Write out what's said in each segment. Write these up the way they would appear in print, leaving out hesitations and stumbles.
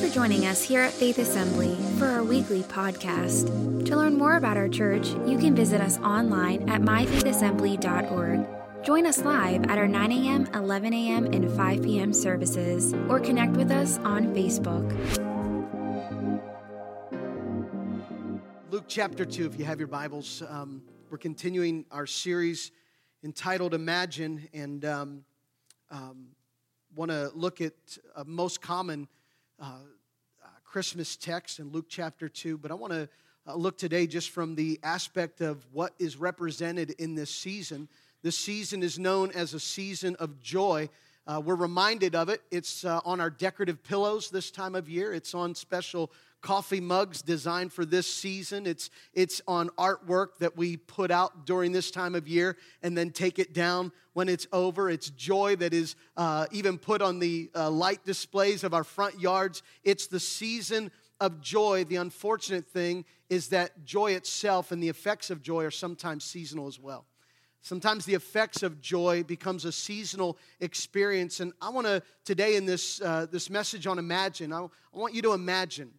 for joining us here at Faith Assembly for our weekly podcast. To learn more about our church, you can visit us online at myfaithassembly.org. Join us live at our 9 a.m., 11 a.m., and 5 p.m. services, or connect with us on Facebook. Luke chapter 2, if you have your Bibles, we're continuing our series entitled Imagine, and want to look at a most common Christmas text in Luke chapter 2, but I want to look today just from the aspect of what is represented in this season. This season is known as a season of joy. We're reminded of it. It's on our decorative pillows this time of year. It's on special coffee mugs designed for this season. It's on artwork that we put out during this time of year and then take it down when it's over. It's joy that is even put on the light displays of our front yards. It's the season of joy. The unfortunate thing is that joy itself and the effects of joy are sometimes seasonal as well. Sometimes the effects of joy becomes a seasonal experience. And I want to, today in this message on Imagine, I want you to imagine.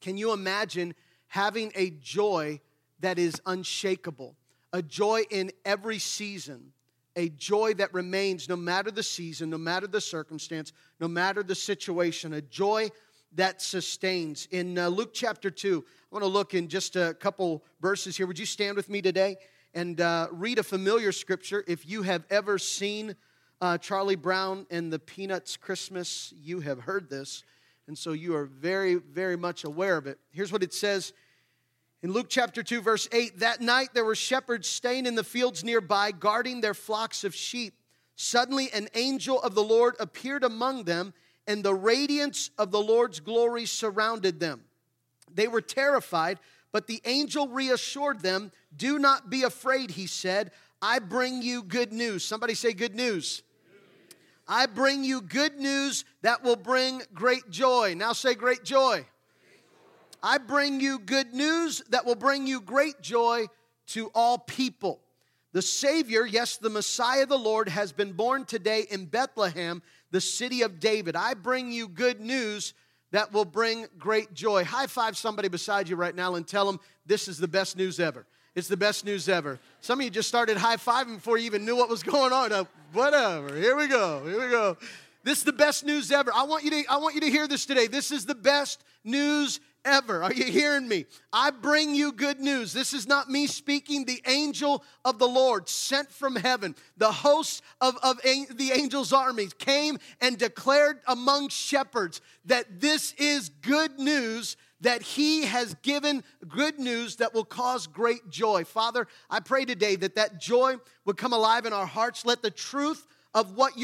Can you imagine having a joy that is unshakable? A joy in every season. A joy that remains no matter the season, no matter the circumstance, no matter the situation. A joy that sustains. In Luke chapter 2, I want to look in just a couple verses here. Would you stand with me today? And read a familiar scripture. If you have ever seen Charlie Brown and the Peanuts Christmas, you have heard this. And so you are very, very much aware of it. Here's what it says in Luke chapter 2, verse 8. That night there were shepherds staying in the fields nearby, guarding their flocks of sheep. Suddenly an angel of the Lord appeared among them, and the radiance of the Lord's glory surrounded them. They were terrified. But the angel reassured them. Do not be afraid, he said. I bring you good news. Somebody say good news. Good news. I bring you good news that will bring great joy. Now say great joy. Great joy. I bring you good news that will bring you great joy to all people. The Savior, yes, the Messiah, the Lord, has been born today in Bethlehem, the city of David. I bring you good news that will bring great joy. High five somebody beside you right now and tell them this is the best news ever. It's the best news ever. Some of you just started high fiving before you even knew what was going on. Whatever. Here we go. This is the best news ever. I want you to hear this today. This is the best news ever. Are you hearing me? I bring you good news. This is not me speaking. The angel of the Lord sent from heaven, the host of the angels' armies came and declared among shepherds that this is good news, that he has given good news that will cause great joy. Father, I pray today that joy would come alive in our hearts. Let the truth of what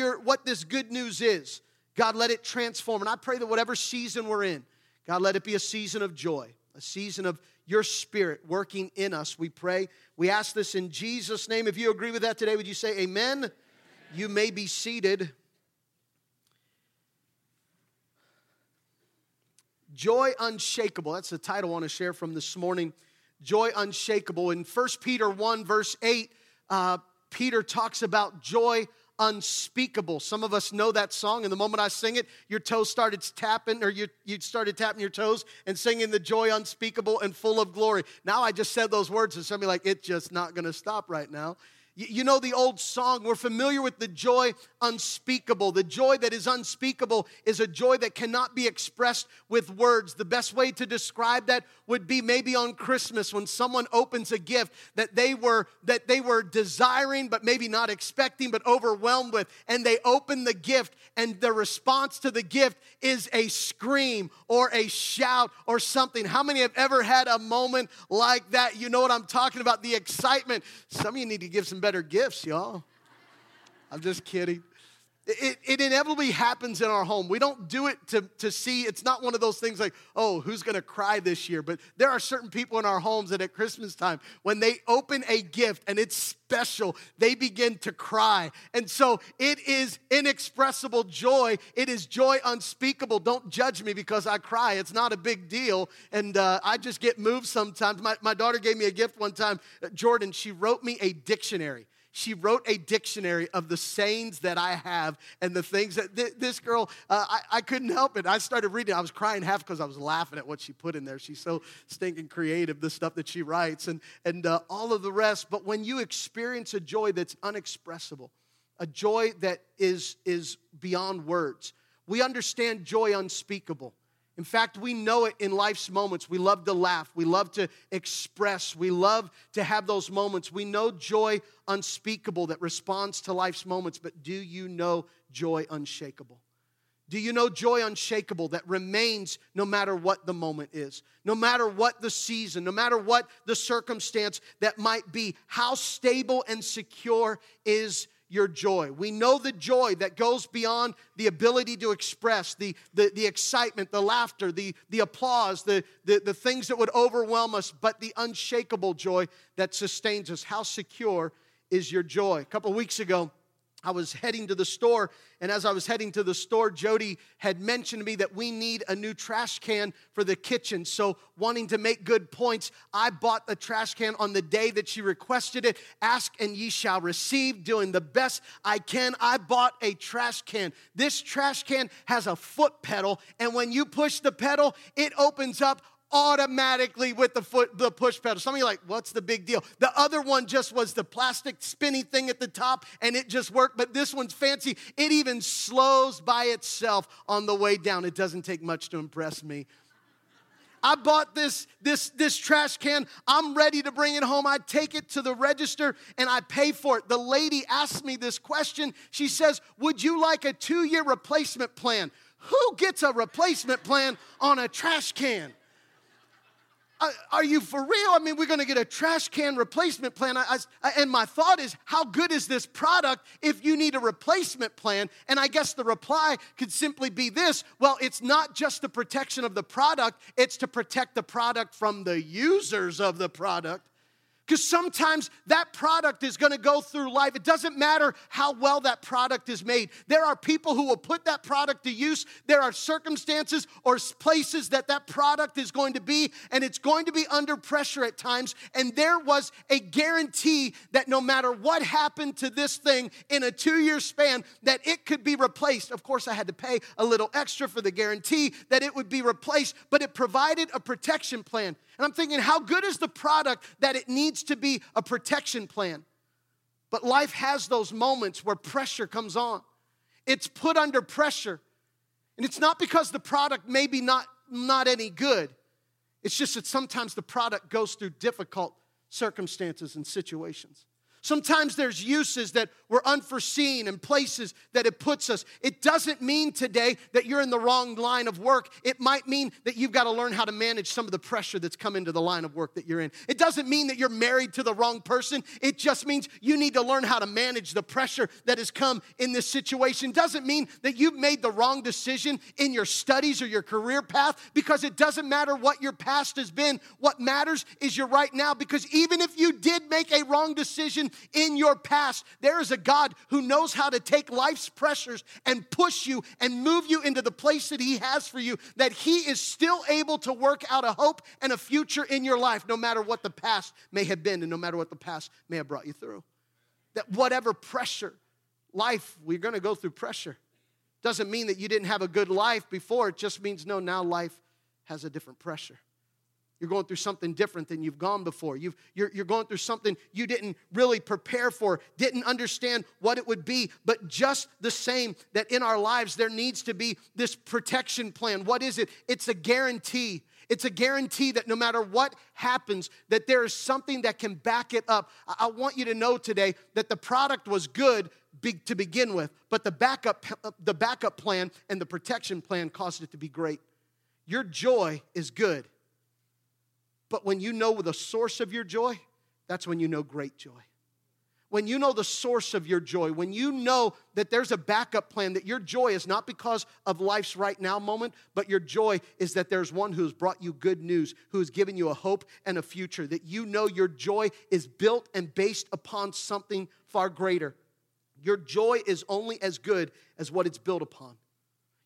this good news is, God, let it transform. And I pray that whatever season we're in, God, let it be a season of joy, a season of your Spirit working in us, we pray. We ask this in Jesus' name. If you agree with that today, would you say amen? Amen. You may be seated. Joy Unshakable. That's the title I want to share from this morning. Joy Unshakable. In 1 Peter 1, verse 8, Peter talks about joy unspeakable. Some of us know that song, and the moment I sing it, your toes started tapping, or you started tapping your toes and singing the joy unspeakable and full of glory. Now I just said those words, and somebody like, it's just not going to stop right now. You know the old song. We're familiar with the joy unspeakable. The joy that is unspeakable is a joy that cannot be expressed with words. The best way to describe that would be maybe on Christmas when someone opens a gift that they were desiring but maybe not expecting but overwhelmed with, and they open the gift and the response to the gift is a scream or a shout or something. How many have ever had a moment like that? You know what I'm talking about, the excitement. Some of you need to give some better gifts, y'all. I'm just kidding. It inevitably happens in our home. We don't do it to see. It's not one of those things like, oh, who's going to cry this year? But there are certain people in our homes that at Christmas time, when they open a gift and it's special, they begin to cry. And so it is inexpressible joy. It is joy unspeakable. Don't judge me because I cry. It's not a big deal. And I just get moved sometimes. My daughter gave me a gift one time. Jordan, she wrote me a dictionary. She wrote a dictionary of the sayings that I have and the things that this girl, I couldn't help it. I started reading. I was crying half because I was laughing at what she put in there. She's so stinking creative, the stuff that she writes and all of the rest. But when you experience a joy that's unexpressible, a joy that is beyond words, we understand joy unspeakable. In fact, we know it in life's moments. We love to laugh. We love to express. We love to have those moments. We know joy unspeakable that responds to life's moments, but do you know joy unshakable? Do you know joy unshakable that remains no matter what the moment is, no matter what the season, no matter what the circumstance that might be? How stable and secure is your joy? We know the joy that goes beyond the ability to express, the excitement, the laughter, the applause, the things that would overwhelm us, but the unshakable joy that sustains us. How secure is your joy? A couple weeks ago, I was heading to the store, and as I was heading to the store, Jody had mentioned to me that we need a new trash can for the kitchen. So wanting to make good points, I bought a trash can on the day that she requested it. Ask and ye shall receive, doing the best I can. I bought a trash can. This trash can has a foot pedal, and when you push the pedal, it opens up automatically with the push pedal. Some of you are like, what's the big deal? The other one just was the plastic spinny thing at the top, and it just worked, but this one's fancy. It even slows by itself on the way down. It doesn't take much to impress me. I bought this trash can. I'm ready to bring it home. I take it to the register, and I pay for it. The lady asked me this question. She says, would you like a 2-year replacement plan? Who gets a replacement plan on a trash can? Are you for real? I mean, we're going to get a trash can replacement plan. And my thought is, how good is this product if you need a replacement plan? And I guess the reply could simply be this. Well, it's not just the protection of the product. It's to protect the product from the users of the product. Because sometimes that product is going to go through life. It doesn't matter how well that product is made. There are people who will put that product to use. There are circumstances or places that that product is going to be, and it's going to be under pressure at times. And there was a guarantee that no matter what happened to this thing in a 2-year span, that it could be replaced. Of course, I had to pay a little extra for the guarantee that it would be replaced, but it provided a protection plan. And I'm thinking, how good is the product that it needs to be a protection plan? But life has those moments where pressure comes on. It's put under pressure. And it's not because the product may be not any good. It's just that sometimes the product goes through difficult circumstances and situations. Sometimes there's uses that were unforeseen and places that it puts us. It doesn't mean today that you're in the wrong line of work. It might mean that you've got to learn how to manage some of the pressure that's come into the line of work that you're in. It doesn't mean that you're married to the wrong person. It just means you need to learn how to manage the pressure that has come in this situation. It doesn't mean that you've made the wrong decision in your studies or your career path, because it doesn't matter what your past has been. What matters is your right now, because even if you did make a wrong decision in your past, there is a God who knows how to take life's pressures and push you and move you into the place that He has for you, that He is still able to work out a hope and a future in your life, no matter what the past may have been and no matter what the past may have brought you through. That whatever pressure, life, we're going to go through pressure. Doesn't mean that you didn't have a good life before. It just means, no, now life has a different pressure. You're going through something different than you've gone before. You're going through something you didn't really prepare for, didn't understand what it would be. But just the same, that in our lives there needs to be this protection plan. What is it? It's a guarantee. It's a guarantee that no matter what happens, that there is something that can back it up. I want you to know today that the product was good to begin with, but the backup plan and the protection plan caused it to be great. Your joy is good. But when you know the source of your joy, that's when you know great joy. When you know the source of your joy, when you know that there's a backup plan, that your joy is not because of life's right now moment, but your joy is that there's one who's brought you good news, who's given you a hope and a future, that you know your joy is built and based upon something far greater. Your joy is only as good as what it's built upon.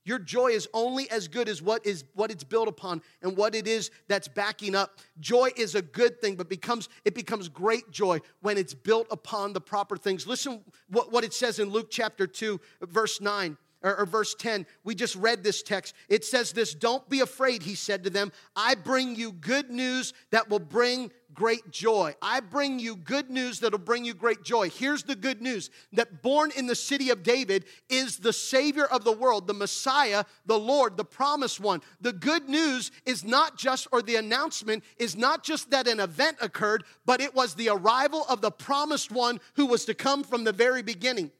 Your joy is only as good as what it's built upon and what it is that's backing up. Joy is a good thing, but it becomes great joy when it's built upon the proper things. Listen what it says in Luke chapter 2, verse 9. Or verse 10, we just read this text. It says this, "Don't be afraid," he said to them. "I bring you good news that will bring great joy." I bring you good news that will bring you great joy. Here's the good news, that born in the city of David is the Savior of the world, the Messiah, the Lord, the promised one. The good news is not just, or the announcement is not just that an event occurred, but it was the arrival of the promised one who was to come from the very beginning.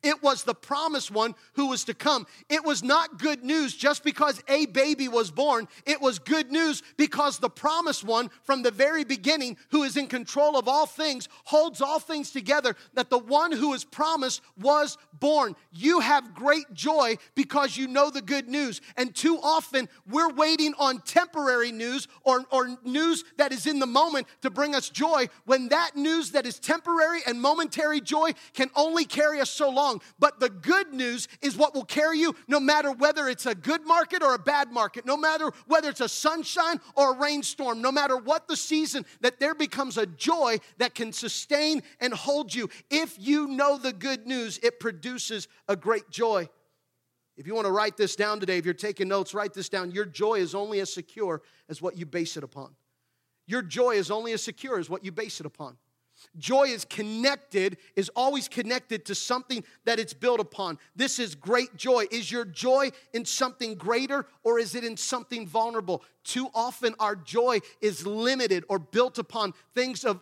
It was the promised one who was to come. It was not good news just because a baby was born. It was good news because the promised one from the very beginning, who is in control of all things, holds all things together, that the one who is promised was born. You have great joy because you know the good news. And too often we're waiting on temporary news or news that is in the moment to bring us joy, when that news that is temporary and momentary joy can only carry us so long. But the good news is what will carry you, no matter whether it's a good market or a bad market, no matter whether it's a sunshine or a rainstorm, no matter what the season, that there becomes a joy that can sustain and hold you. If you know the good news, it produces a great joy. If you want to write this down today, if you're taking notes, write this down. Your joy is only as secure as what you base it upon. Your joy is only as secure as what you base it upon. Joy is always connected to something that it's built upon. This is great joy. Is your joy in something greater, or is it in something vulnerable? Too often our joy is limited or built upon things of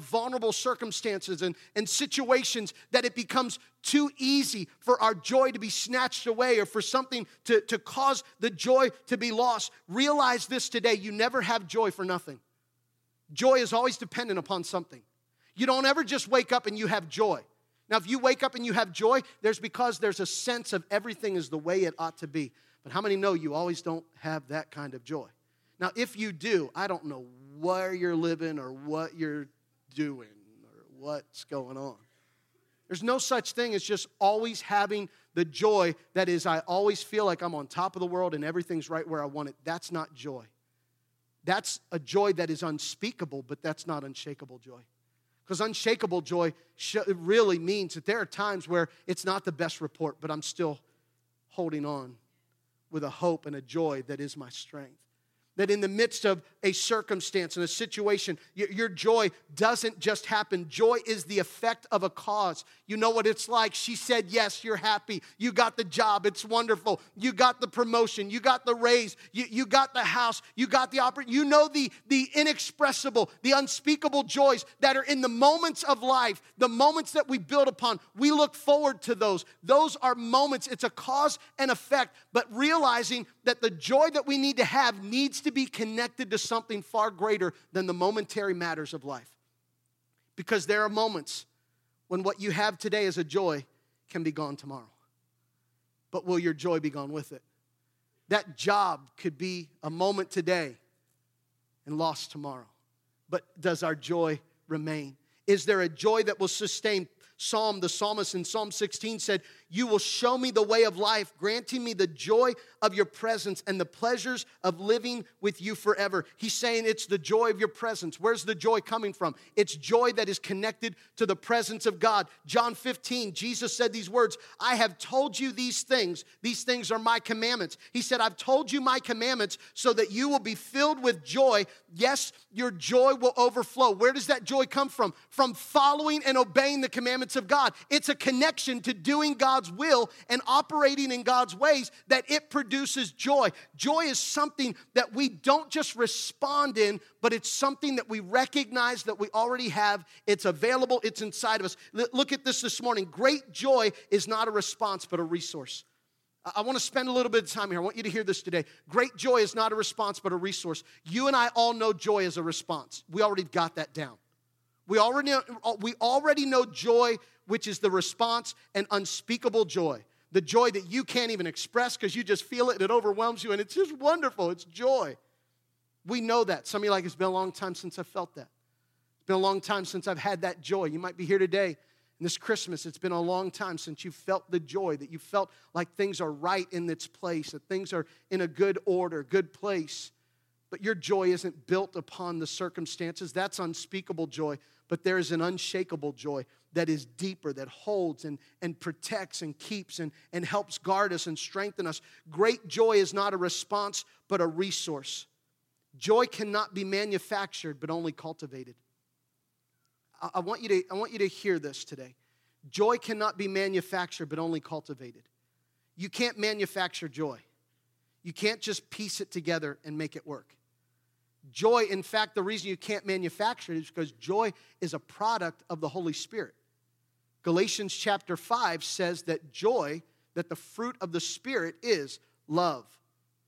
vulnerable circumstances and situations, that it becomes too easy for our joy to be snatched away, or for something to cause the joy to be lost. Realize this today, you never have joy for nothing. Joy is always dependent upon something. You don't ever just wake up and you have joy. Now, if you wake up and you have joy, there's a sense of everything is the way it ought to be. But how many know you always don't have that kind of joy? Now, if you do, I don't know where you're living or what you're doing or what's going on. There's no such thing as just always having the joy that is, I always feel like I'm on top of the world and everything's right where I want it. That's not joy. That's a joy that is unspeakable, but that's not unshakable joy. Because unshakable joy really means that there are times where it's not the best report, but I'm still holding on with a hope and a joy that is my strength. That in the midst of a circumstance and a situation, your joy doesn't just happen. Joy is the effect of a cause. You know what it's like. She said yes, you're happy. You got the job. It's wonderful. You got the promotion. You got the raise. You got the house. You got the opportunity. You know the inexpressible, the unspeakable joys that are in the moments of life, the moments that we build upon. We look forward to those. Those are moments. It's a cause and effect. But realizing that the joy that we need to have needs to be connected to something far greater than the momentary matters of life. Because there are moments when what you have today as a joy can be gone tomorrow. But will your joy be gone with it? That job could be a moment today and lost tomorrow. But does our joy remain? Is there a joy that will sustain? The psalmist in Psalm 16 said, "You will show me the way of life, granting me the joy of your presence and the pleasures of living with you forever." He's saying it's the joy of your presence. Where's the joy coming from? It's joy that is connected to the presence of God. John 15, Jesus said these words, "I have told you these things. These things are my commandments." He said, "I've told you my commandments so that you will be filled with joy. Yes, your joy will overflow." Where does that joy come from? From following and obeying the commandments of God. It's a connection to doing God's will and operating in God's ways that it produces joy. Joy is something that we don't just respond in, but it's something that we recognize that we already have. It's available. It's inside of us. Look at this morning. Great joy is not a response, but a resource. I want to spend a little bit of time here. I want you to hear this today. Great joy is not a response, but a resource. You and I all know joy is a response. We already got that down. We already know joy, which is the response, and unspeakable joy. The joy that you can't even express because you just feel it and it overwhelms you and it's just wonderful. It's joy. We know that. Some of you are like, it's been a long time since I felt that. It's been a long time since I've had that joy. You might be here today And this Christmas, it's been a long time since you felt the joy, that you felt like things are right in its place, that things are in a good order, good place. But your joy isn't built upon the circumstances. That's unspeakable joy. But there is an unshakable joy that is deeper, that holds and protects and keeps and helps guard us and strengthen us. Great joy is not a response, but a resource. Joy cannot be manufactured, but only cultivated. I want you to hear this today. Joy cannot be manufactured, but only cultivated. You can't manufacture joy. You can't just piece it together and make it work. Joy, in fact, the reason you can't manufacture it is because joy is a product of the Holy Spirit. Galatians chapter 5 says that joy, that the fruit of the Spirit is love,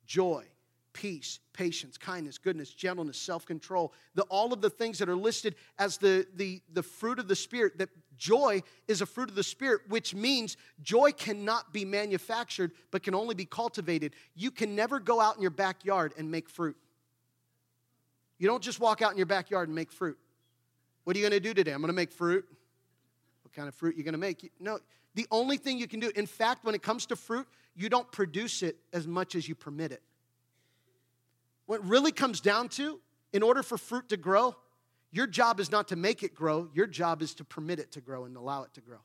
joy, peace, patience, kindness, goodness, gentleness, self-control, all of the things that are listed as the fruit of the Spirit, that joy is a fruit of the Spirit, which means joy cannot be manufactured, but can only be cultivated. You can never go out in your backyard and make fruit. You don't just walk out in your backyard and make fruit. What are you going to do today? I'm going to make fruit. What kind of fruit are you going to make? No, the only thing you can do, in fact, when it comes to fruit, you don't produce it as much as you permit it. What it really comes down to, in order for fruit to grow, your job is not to make it grow. Your job is to permit it to grow and allow it to grow.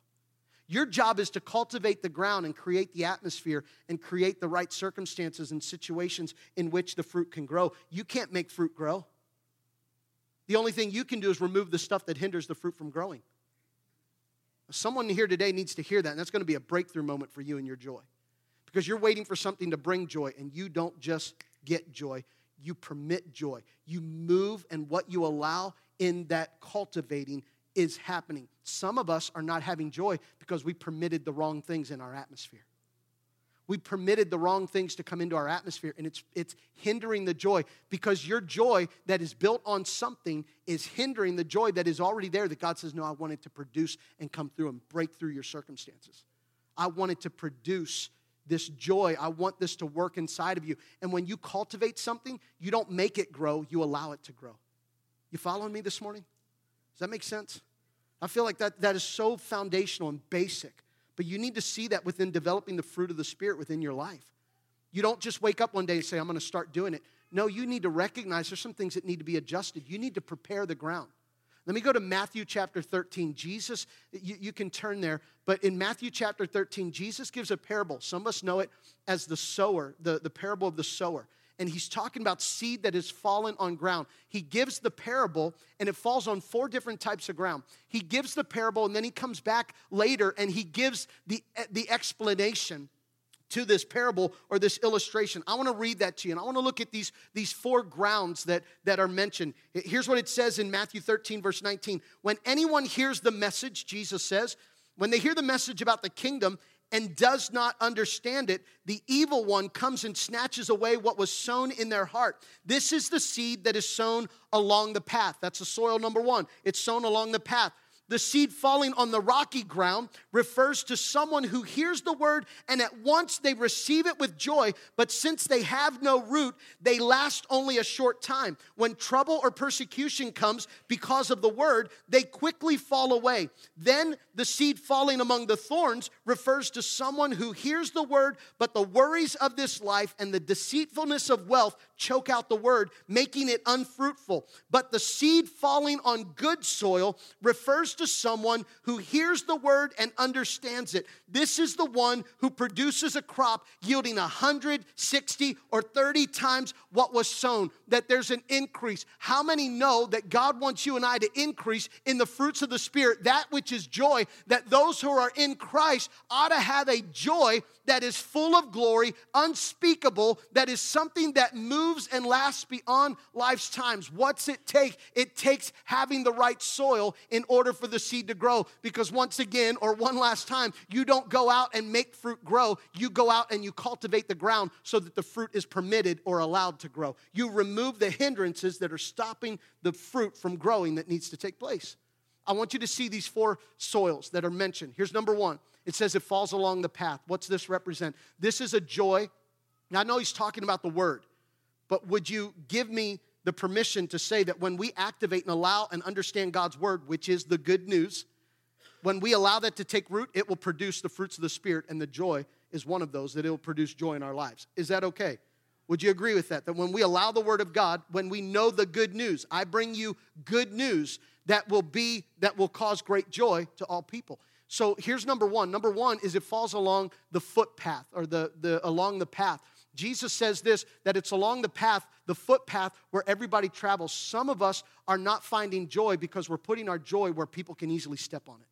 Your job is to cultivate the ground and create the atmosphere and create the right circumstances and situations in which the fruit can grow. You can't make fruit grow. The only thing you can do is remove the stuff that hinders the fruit from growing. Someone here today needs to hear that, and that's going to be a breakthrough moment for you and your joy, because you're waiting for something to bring joy, and you don't just get joy. You permit joy. You move, and what you allow in that cultivating is happening. Some of us are not having joy because we permitted the wrong things in our atmosphere. We permitted the wrong things to come into our atmosphere, and it's hindering the joy, because your joy that is built on something is hindering the joy that is already there, that God says, no, I want it to produce and come through and break through your circumstances. I want it to produce this joy. I want this to work inside of you. And when you cultivate something, you don't make it grow, you allow it to grow. You following me this morning? Does that make sense? I feel like that is so foundational and basic, but you need to see that within developing the fruit of the Spirit within your life. You don't just wake up one day and say, I'm going to start doing it. No, you need to recognize there's some things that need to be adjusted. You need to prepare the ground. Let me go to Matthew chapter 13. Jesus, you can turn there, but in Matthew chapter 13, Jesus gives a parable. Some of us know it as the sower, the parable of the sower. And he's talking about seed that has fallen on ground. He gives the parable, and it falls on 4 different types of ground. He gives the parable, and then he comes back later, and he gives the explanation to this parable or this illustration. I want to read that to you, and I want to look at these 4 grounds that are mentioned. Here's what it says in Matthew 13, verse 19. When anyone hears the message, Jesus says, when they hear the message about the kingdom and does not understand it, the evil one comes and snatches away what was sown in their heart. This is the seed that is sown along the path. That's the soil number 1. It's sown along the path. The seed falling on the rocky ground refers to someone who hears the word, and at once they receive it with joy, but since they have no root, they last only a short time. When trouble or persecution comes because of the word, they quickly fall away. Then the seed falling among the thorns refers to someone who hears the word, but the worries of this life and the deceitfulness of wealth choke out the word, making it unfruitful. But the seed falling on good soil refers to someone who hears the word and understands it. This is the one who produces a crop yielding 160 or 30 times what was sown, that there's an increase. How many know that God wants you and I to increase in the fruits of the Spirit, that which is joy, that those who are in Christ ought to have a joy that is full of glory, unspeakable, that is something that moves and lasts beyond life's times. What's it take? It takes having the right soil in order for the seed to grow, because once again, or one last time, you don't go out and make fruit grow. You go out and you cultivate the ground so that the fruit is permitted or allowed to grow. You remove the hindrances that are stopping the fruit from growing that needs to take place. I want you to see these 4 soils that are mentioned. Here's number 1. It says it falls along the path. What's this represent? This is a joy. Now, I know he's talking about the word, but would you give me the permission to say that when we activate and allow and understand God's word, which is the good news, when we allow that to take root, it will produce the fruits of the Spirit, and the joy is one of those, that it will produce joy in our lives. Is that okay? Would you agree with that? That when we allow the Word of God, when we know the good news, I bring you good news that will cause great joy to all people. So here's number one. Number one is it falls along the footpath, or along the path. Jesus says this, that it's along the path, the footpath, where everybody travels. Some of us are not finding joy because we're putting our joy where people can easily step on it.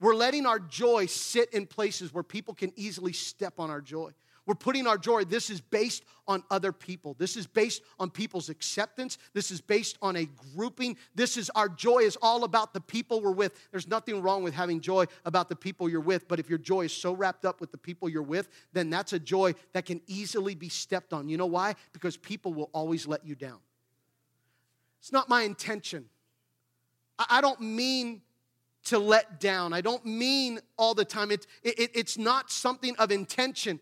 We're letting our joy sit in places where people can easily step on our joy. We're putting our joy, this is based on other people. This is based on people's acceptance. This is based on a grouping. This is, our joy is all about the people we're with. There's nothing wrong with having joy about the people you're with, but if your joy is so wrapped up with the people you're with, then that's a joy that can easily be stepped on. You know why? Because people will always let you down. It's not my intention. I don't mean to let down. I don't mean all the time. It's not something of intention.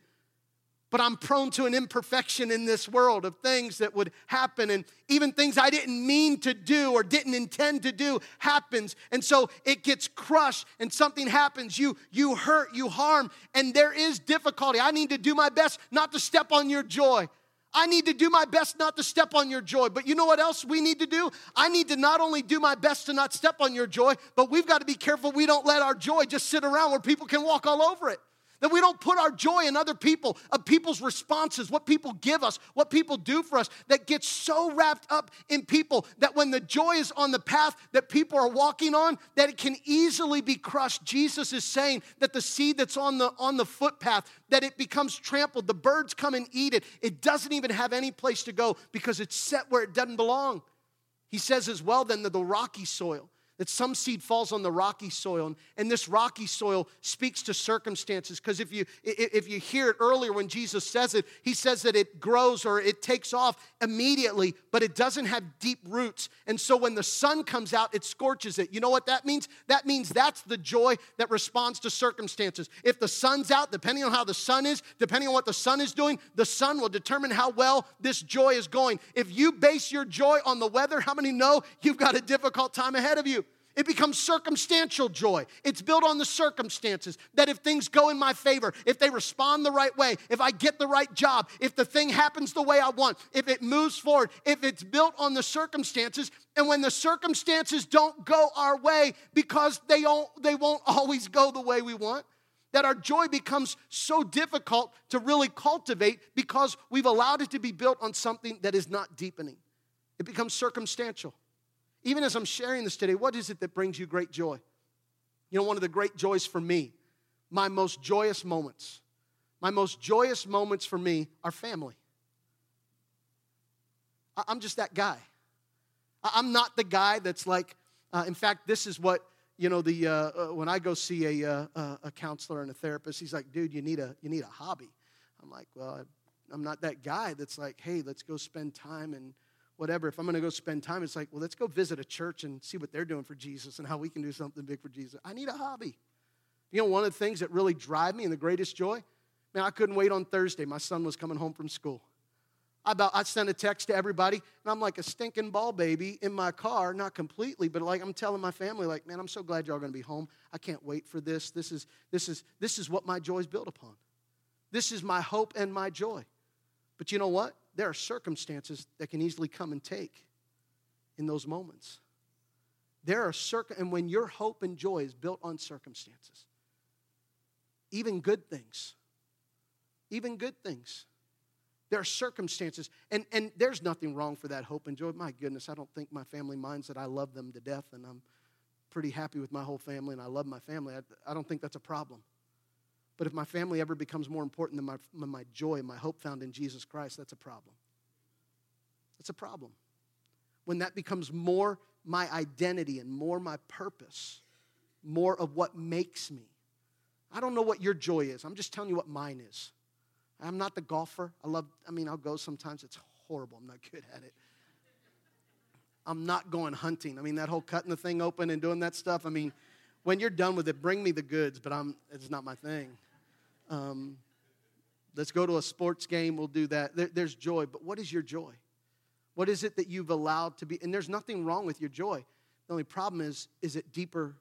But I'm prone to an imperfection in this world of things that would happen, and even things I didn't mean to do or didn't intend to do happens. And so it gets crushed and something happens. You hurt, you harm, and there is difficulty. I need to do my best not to step on your joy. I need to do my best not to step on your joy. But you know what else we need to do? I need to not only do my best to not step on your joy, but we've got to be careful we don't let our joy just sit around where people can walk all over it. That we don't put our joy in other people, of people's responses, what people give us, what people do for us, that gets so wrapped up in people that when the joy is on the path that people are walking on, that it can easily be crushed. Jesus is saying that the seed that's on the footpath, that it becomes trampled. The birds come and eat it. It doesn't even have any place to go because it's set where it doesn't belong. He says as well then that the rocky soil, that some seed falls on the rocky soil, and this rocky soil speaks to circumstances, because if you hear it earlier when Jesus says it, he says that it grows or it takes off immediately, but it doesn't have deep roots, and so when the sun comes out, it scorches it. You know what that means? That means that's the joy that responds to circumstances. If the sun's out, depending on how the sun is, depending on what the sun is doing, the sun will determine how well this joy is going. If you base your joy on the weather, how many know you've got a difficult time ahead of you? It becomes circumstantial joy. It's built on the circumstances, that if things go in my favor, if they respond the right way, if I get the right job, if the thing happens the way I want, if it moves forward, if it's built on the circumstances, and when the circumstances don't go our way because they won't always go the way we want, that our joy becomes so difficult to really cultivate because we've allowed it to be built on something that is not deepening. It becomes circumstantial. Even as I'm sharing this today, what is it that brings you great joy? You know, one of the great joys for me, my most joyous moments for me are family. I'm just that guy. I'm not the guy that's like, in fact, this is what, you know, when I go see a counselor and a therapist, he's like, dude, you need a hobby. I'm like, well, I'm not that guy that's like, hey, let's go spend time and whatever. If I'm going to go spend time, it's like, well, let's go visit a church and see what they're doing for Jesus and how we can do something big for Jesus. I need a hobby. You know, one of the things that really drive me and the greatest joy, man, I couldn't wait on Thursday. My son was coming home from school. I sent a text to everybody, and I'm like a stinking ball baby in my car, not completely, but like I'm telling my family, like, man, I'm so glad y'all are going to be home. I can't wait for this. This is what my joy is built upon. This is my hope and my joy. But you know what? There are circumstances that can easily come and take in those moments. And when your hope and joy is built on circumstances, even good things, there are circumstances, and there's nothing wrong for that hope and joy. My goodness, I don't think my family minds that I love them to death, and I'm pretty happy with my whole family, and I love my family. I don't think that's a problem. But if my family ever becomes more important than my joy, my hope found in Jesus Christ, that's a problem. That's a problem. When that becomes more my identity and more my purpose, more of what makes me. I don't know what your joy is. I'm just telling you what mine is. I'm not the golfer. I'll go sometimes. It's horrible. I'm not good at it. I'm not going hunting. That whole cutting the thing open and doing that stuff. When you're done with it, bring me the goods, but it's not my thing. Let's go to a sports game. We'll do that. There's joy, but what is your joy? What is it that you've allowed to be? And there's nothing wrong with your joy. The only problem is it deeper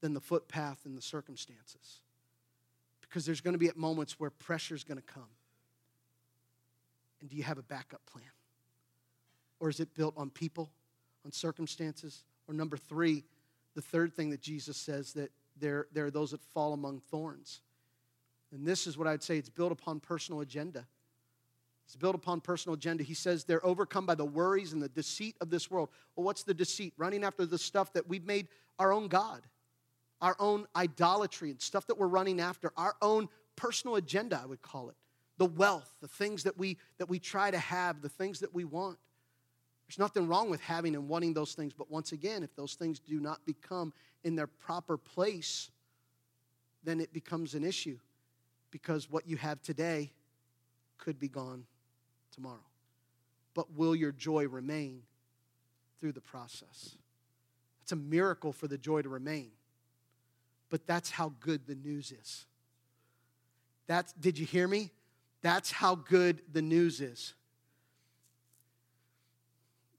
than the footpath and the circumstances. Because there's going to be moments where pressure's going to come. And do you have a backup plan? Or is it built on people, on circumstances? Or number three, the third thing that Jesus says, that there are those that fall among thorns. And this is what I'd say, it's built upon personal agenda. It's built upon personal agenda. He says they're overcome by the worries and the deceit of this world. Well, what's the deceit? Running after the stuff that we've made our own God, our own idolatry and stuff that we're running after, our own personal agenda, I would call it. The wealth, the things that we try to have, the things that we want. There's nothing wrong with having and wanting those things, but once again, if those things do not become in their proper place, then it becomes an issue, because what you have today could be gone tomorrow. But will your joy remain through the process? It's a miracle for the joy to remain, but that's how good the news is. Did you hear me? That's how good the news is.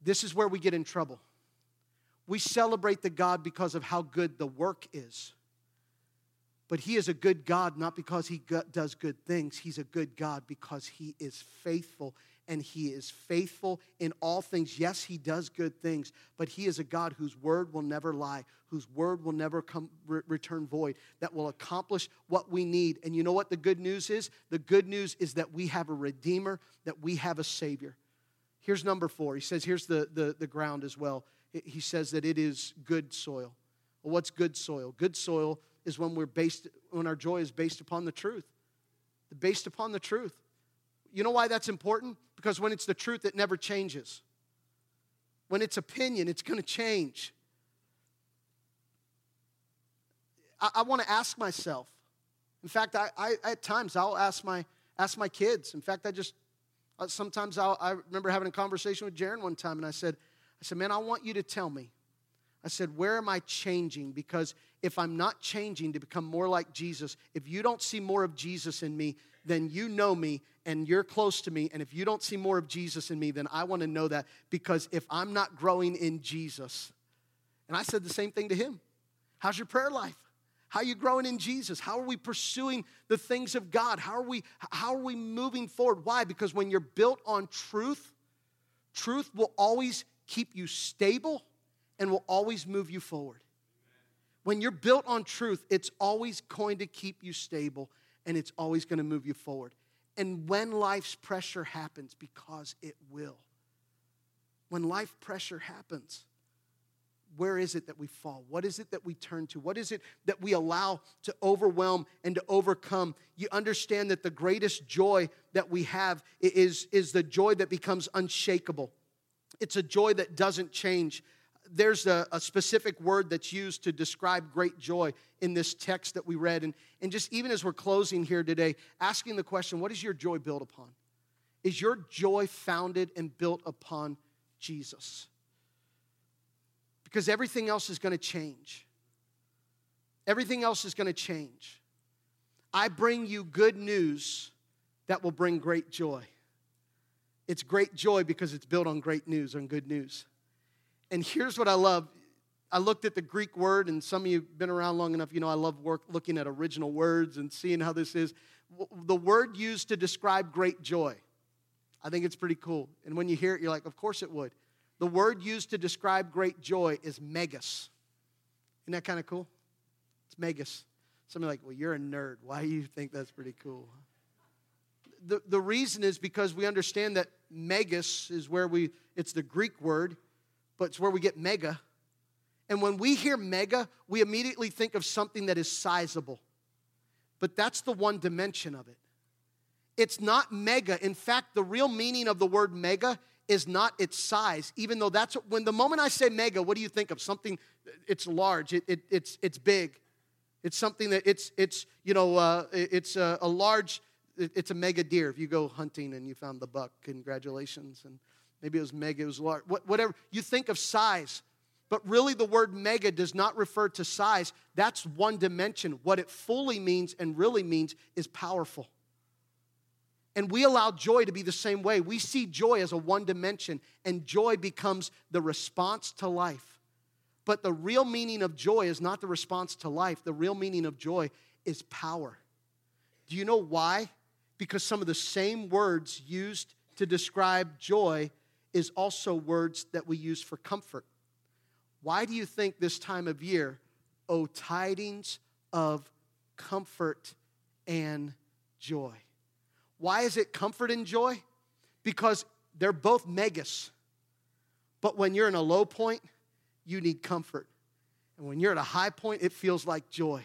This is where we get in trouble. We celebrate the God because of how good the work is. But He is a good God not because He does good things. He's a good God because He is faithful, and He is faithful in all things. Yes, He does good things, but He is a God whose word will never lie, whose word will never return void, that will accomplish what we need. And you know what the good news is? The good news is that we have a Redeemer, that we have a Savior. Here's number four. He says, here's the ground as well. He says that it is good soil. Well, what's good soil? Good soil is when our joy is based upon the truth. Based upon the truth. You know why that's important? Because when it's the truth, it never changes. When it's opinion, it's going to change. I want to ask myself. In fact, I at times I'll ask my kids. In fact, sometimes I remember having a conversation with Jaron one time, and I said, man, I want you to tell me. I said, where am I changing? Because if I'm not changing to become more like Jesus, if you don't see more of Jesus in me, then you know me and you're close to me. And if you don't see more of Jesus in me, then I want to know that, because if I'm not growing in Jesus, and I said the same thing to him. How's your prayer life? How are you growing in Jesus? How are we pursuing the things of God? How are we moving forward? Why? Because when you're built on truth, truth will always keep you stable and will always move you forward. When you're built on truth, it's always going to keep you stable and it's always going to move you forward. And when life's pressure happens, because it will, when life pressure happens, where is it that we fall? What is it that we turn to? What is it that we allow to overwhelm and to overcome? You understand that the greatest joy that we have is the joy that becomes unshakable. It's a joy that doesn't change. There's a specific word that's used to describe great joy in this text that we read. And just even as we're closing here today, asking the question, what is your joy built upon? Is your joy founded and built upon Jesus? Because everything else is going to change. Everything else is going to change. I bring you good news that will bring great joy. It's great joy because it's built on great news, on good news. And here's what I love. I looked at the Greek word, and some of you have been around long enough, you know I love looking at original words and seeing how this is. The word used to describe great joy, I think it's pretty cool. And when you hear it, you're like, of course it would. The word used to describe great joy is megas. Isn't that kind of cool? It's megas. Somebody's like, well, you're a nerd. Why do you think that's pretty cool? The reason is because we understand that megas is where it's the Greek word, but it's where we get mega. And when we hear mega, we immediately think of something that is sizable. But that's the one dimension of it. It's not mega. In fact, the real meaning of the word mega is not its size, even though that's when the moment I say mega, what do you think of? Something, it's large, it's big, it's something that it's a mega deer. If you go hunting and you found the buck, congratulations. And maybe it was mega, it was large, whatever. You think of size, but really the word mega does not refer to size. That's one dimension. What it fully means and really means is powerful. And we allow joy to be the same way. We see joy as a one dimension, and joy becomes the response to life. But the real meaning of joy is not the response to life. The real meaning of joy is power. Do you know why? Because some of the same words used to describe joy is also words that we use for comfort. Why do you think this time of year, "O tidings of comfort and joy"? Why is it comfort and joy? Because they're both megas. But when you're in a low point, you need comfort. And when you're at a high point, it feels like joy.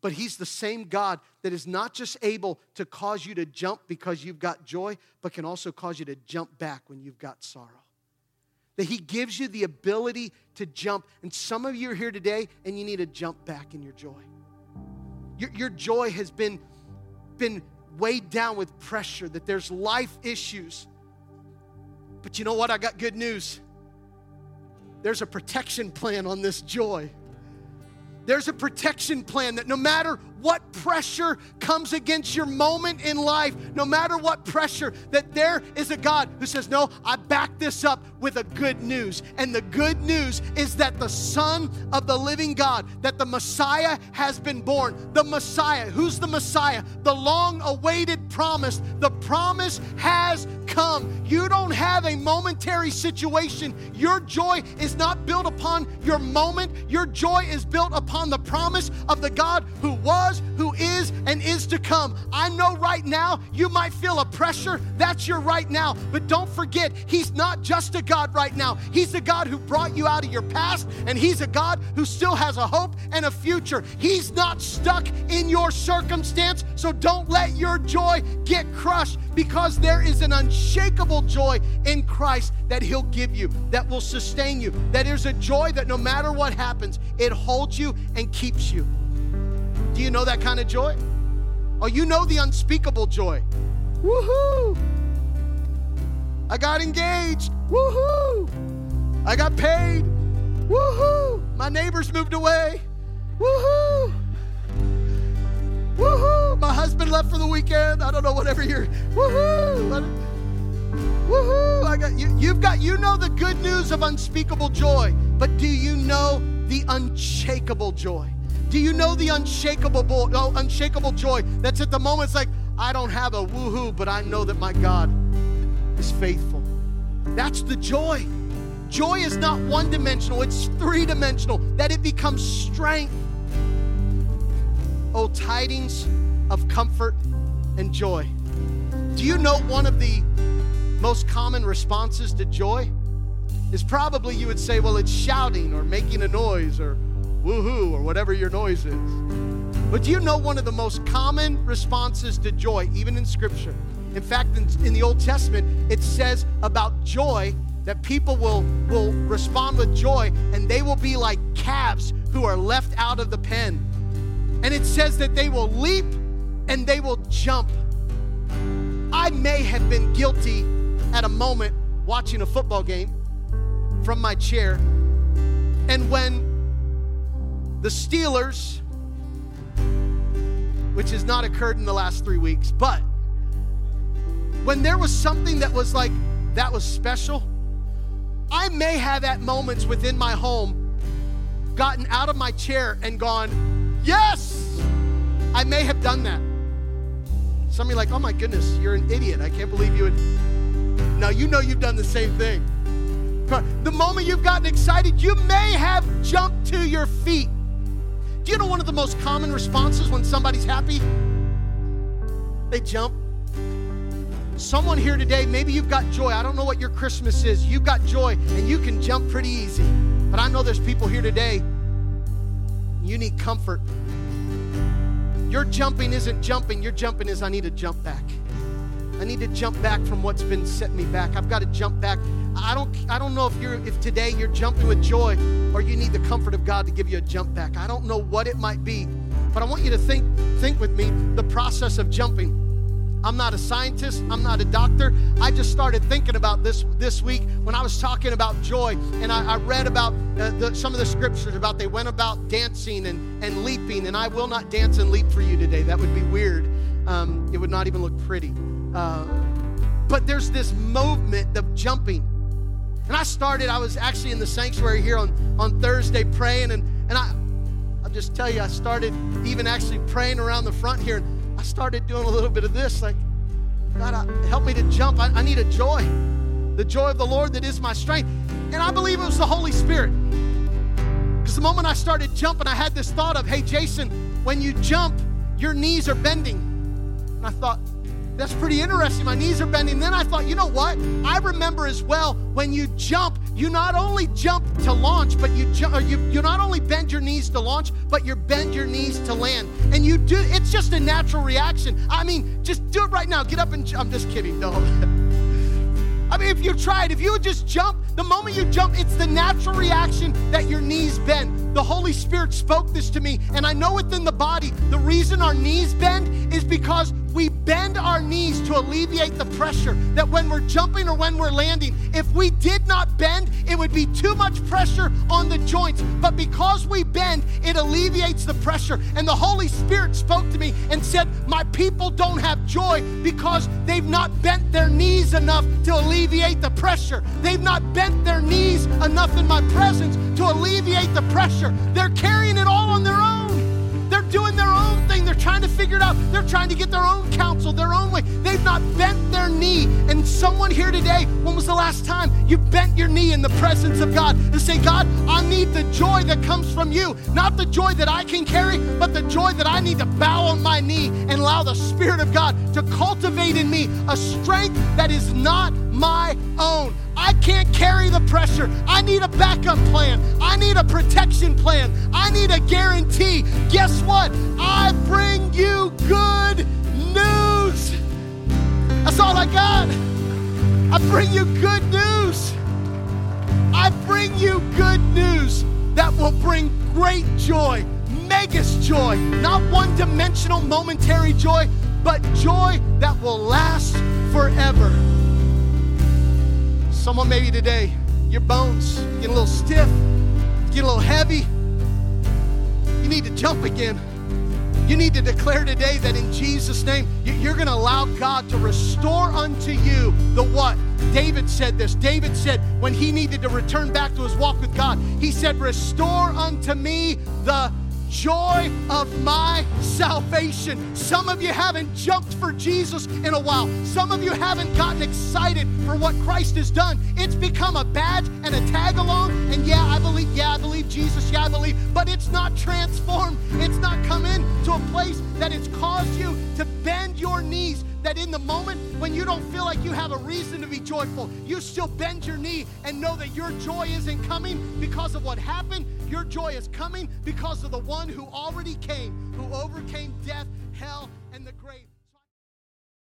But he's the same God that is not just able to cause you to jump because you've got joy, but can also cause you to jump back when you've got sorrow. That he gives you the ability to jump. And some of you are here today and you need to jump back in your joy. Your joy has been weighed down with pressure, that there's life issues. But you know what? I got good news. There's a protection plan on this joy. There's a protection plan that no matter what pressure comes against your moment in life, no matter what pressure, that there is a God who says, "No, I back this up with a good news." And the good news is that the Son of the living God, that the Messiah has been born. The Messiah. Who's the Messiah? The long-awaited promise. The promise has come. You don't have a momentary situation. Your joy is not built upon your moment. Your joy is built upon the promise of the God who was, who is, and is to come. I know right now you might feel a pressure. That's your right now. But don't forget, he's not just a God right now. He's the God who brought you out of your past, and he's a God who still has a hope and a future. He's not stuck in your circumstance, so don't let your joy get crushed, because there is an unshakable joy in Christ that he'll give you, that will sustain you, that is a joy that no matter what happens, it holds you and keeps you. Do you know that kind of joy? Oh, you know the unspeakable joy. Woohoo! I got engaged. Woohoo! I got paid. Woohoo! My neighbors moved away. Woohoo! Woohoo! My husband left for the weekend. I don't know, whatever you're. Woohoo! Woohoo! I got you. You've got, you know the good news of unspeakable joy, but do you know the unshakable joy? Do you know the unshakable joy that's at the moment? It's like, I don't have a woohoo, but I know that my God is faithful. That's the joy. Joy is not one-dimensional. It's three-dimensional, that it becomes strength. Oh, tidings of comfort and joy. Do you know one of the most common responses to joy is probably, you would say, well, it's shouting or making a noise or woohoo, or whatever your noise is. But do you know one of the most common responses to joy, even in Scripture? In fact, in the Old Testament, it says about joy that people will respond with joy, and they will be like calves who are left out of the pen. And it says that they will leap and they will jump. I may have been guilty at a moment watching a football game from my chair, and when the Steelers, which has not occurred in the last 3 weeks, but when there was something that was like, that was special, I may have at moments within my home gotten out of my chair and gone, yes! I may have done that. Some of you are like, oh my goodness, you're an idiot. I can't believe you would. Now you know you've done the same thing. The moment you've gotten excited, you may have jumped to your feet. Do you know one of the most common responses when somebody's happy? They jump. Someone here today, maybe you've got joy. I don't know what your Christmas is. You've got joy, and you can jump pretty easy. But I know there's people here today, you need comfort. Your jumping isn't jumping. Your jumping is, I need to jump back. I need to jump back from what's been setting me back. I've got to jump back. I don't know if today you're jumping with joy, or you need the comfort of God to give you a jump back. I don't know what it might be, but I want you to think with me the process of jumping. I'm not a scientist. I'm not a doctor. I just started thinking about this week when I was talking about joy, and I read about some of the scriptures about they went about dancing and leaping, and I will not dance and leap for you today. That would be weird. It would not even look pretty. But there's this movement of jumping. And I was actually in the sanctuary here on Thursday praying, and I'll just tell you, I started even actually praying around the front here, and I started doing a little bit of this, like, God, help me to jump. I need a joy, the joy of the Lord that is my strength. And I believe it was the Holy Spirit. Because the moment I started jumping, I had this thought of, hey, Jason, when you jump, your knees are bending. And I thought, that's pretty interesting. My knees are bending. Then I thought, you know what? I remember as well, when you jump, you not only jump to launch, but you not only bend your knees to launch, but you bend your knees to land. And you do, it's just a natural reaction. I mean, just do it right now. Get up and jump. I'm just kidding. No. I mean, if you tried, if you would just jump, the moment you jump, it's the natural reaction that your knees bend. The Holy Spirit spoke this to me, and I know within the body, the reason our knees bend is because we bend our knees to alleviate the pressure that when we're jumping or when we're landing, if we did not bend, it would be too much pressure on the joints. But because we bend, it alleviates the pressure. And the Holy Spirit spoke to me and said, my people don't have joy because they've not bent their knees enough to alleviate the pressure. They've not bent their knees enough in my presence to alleviate the pressure. They're carrying it all on their own. They're doing their own thing. They're trying to figure it out. They're trying to get their own counsel, their own way. They've not bent their knee. And someone here today, when was the last time you bent your knee in the presence of God and say, God, I need the joy that comes from you, not the joy that I can carry, but the joy that I need to bow on my knee and allow the Spirit of God to cultivate in me a strength that is not my own. I can't carry the pressure. I need a backup plan. I need a protection plan. I need a guarantee. Guess what? I bring you good news. That's all I got. I bring you good news. I bring you good news that will bring great joy, megas joy, not one dimensional momentary joy, but joy that will last forever. Someone maybe today, your bones get a little stiff, get a little heavy. You need to jump again. You need to declare today that in Jesus' name, you're going to allow God to restore unto you the what? David said this. David said when he needed to return back to his walk with God, he said, restore unto me the joy of my salvation. Some of you haven't jumped for Jesus in a while. Some of you haven't gotten excited for what Christ has done. It's become a badge and a tag along. And yeah, I believe Jesus. Yeah, I believe. But it's not transformed. It's not come in to a place that it's caused you to bend your knees. That in the moment when you don't feel like you have a reason to be joyful, you still bend your knee and know that your joy isn't coming because of what happened. Your joy is coming because of the one who already came, who overcame death, hell, and the grave.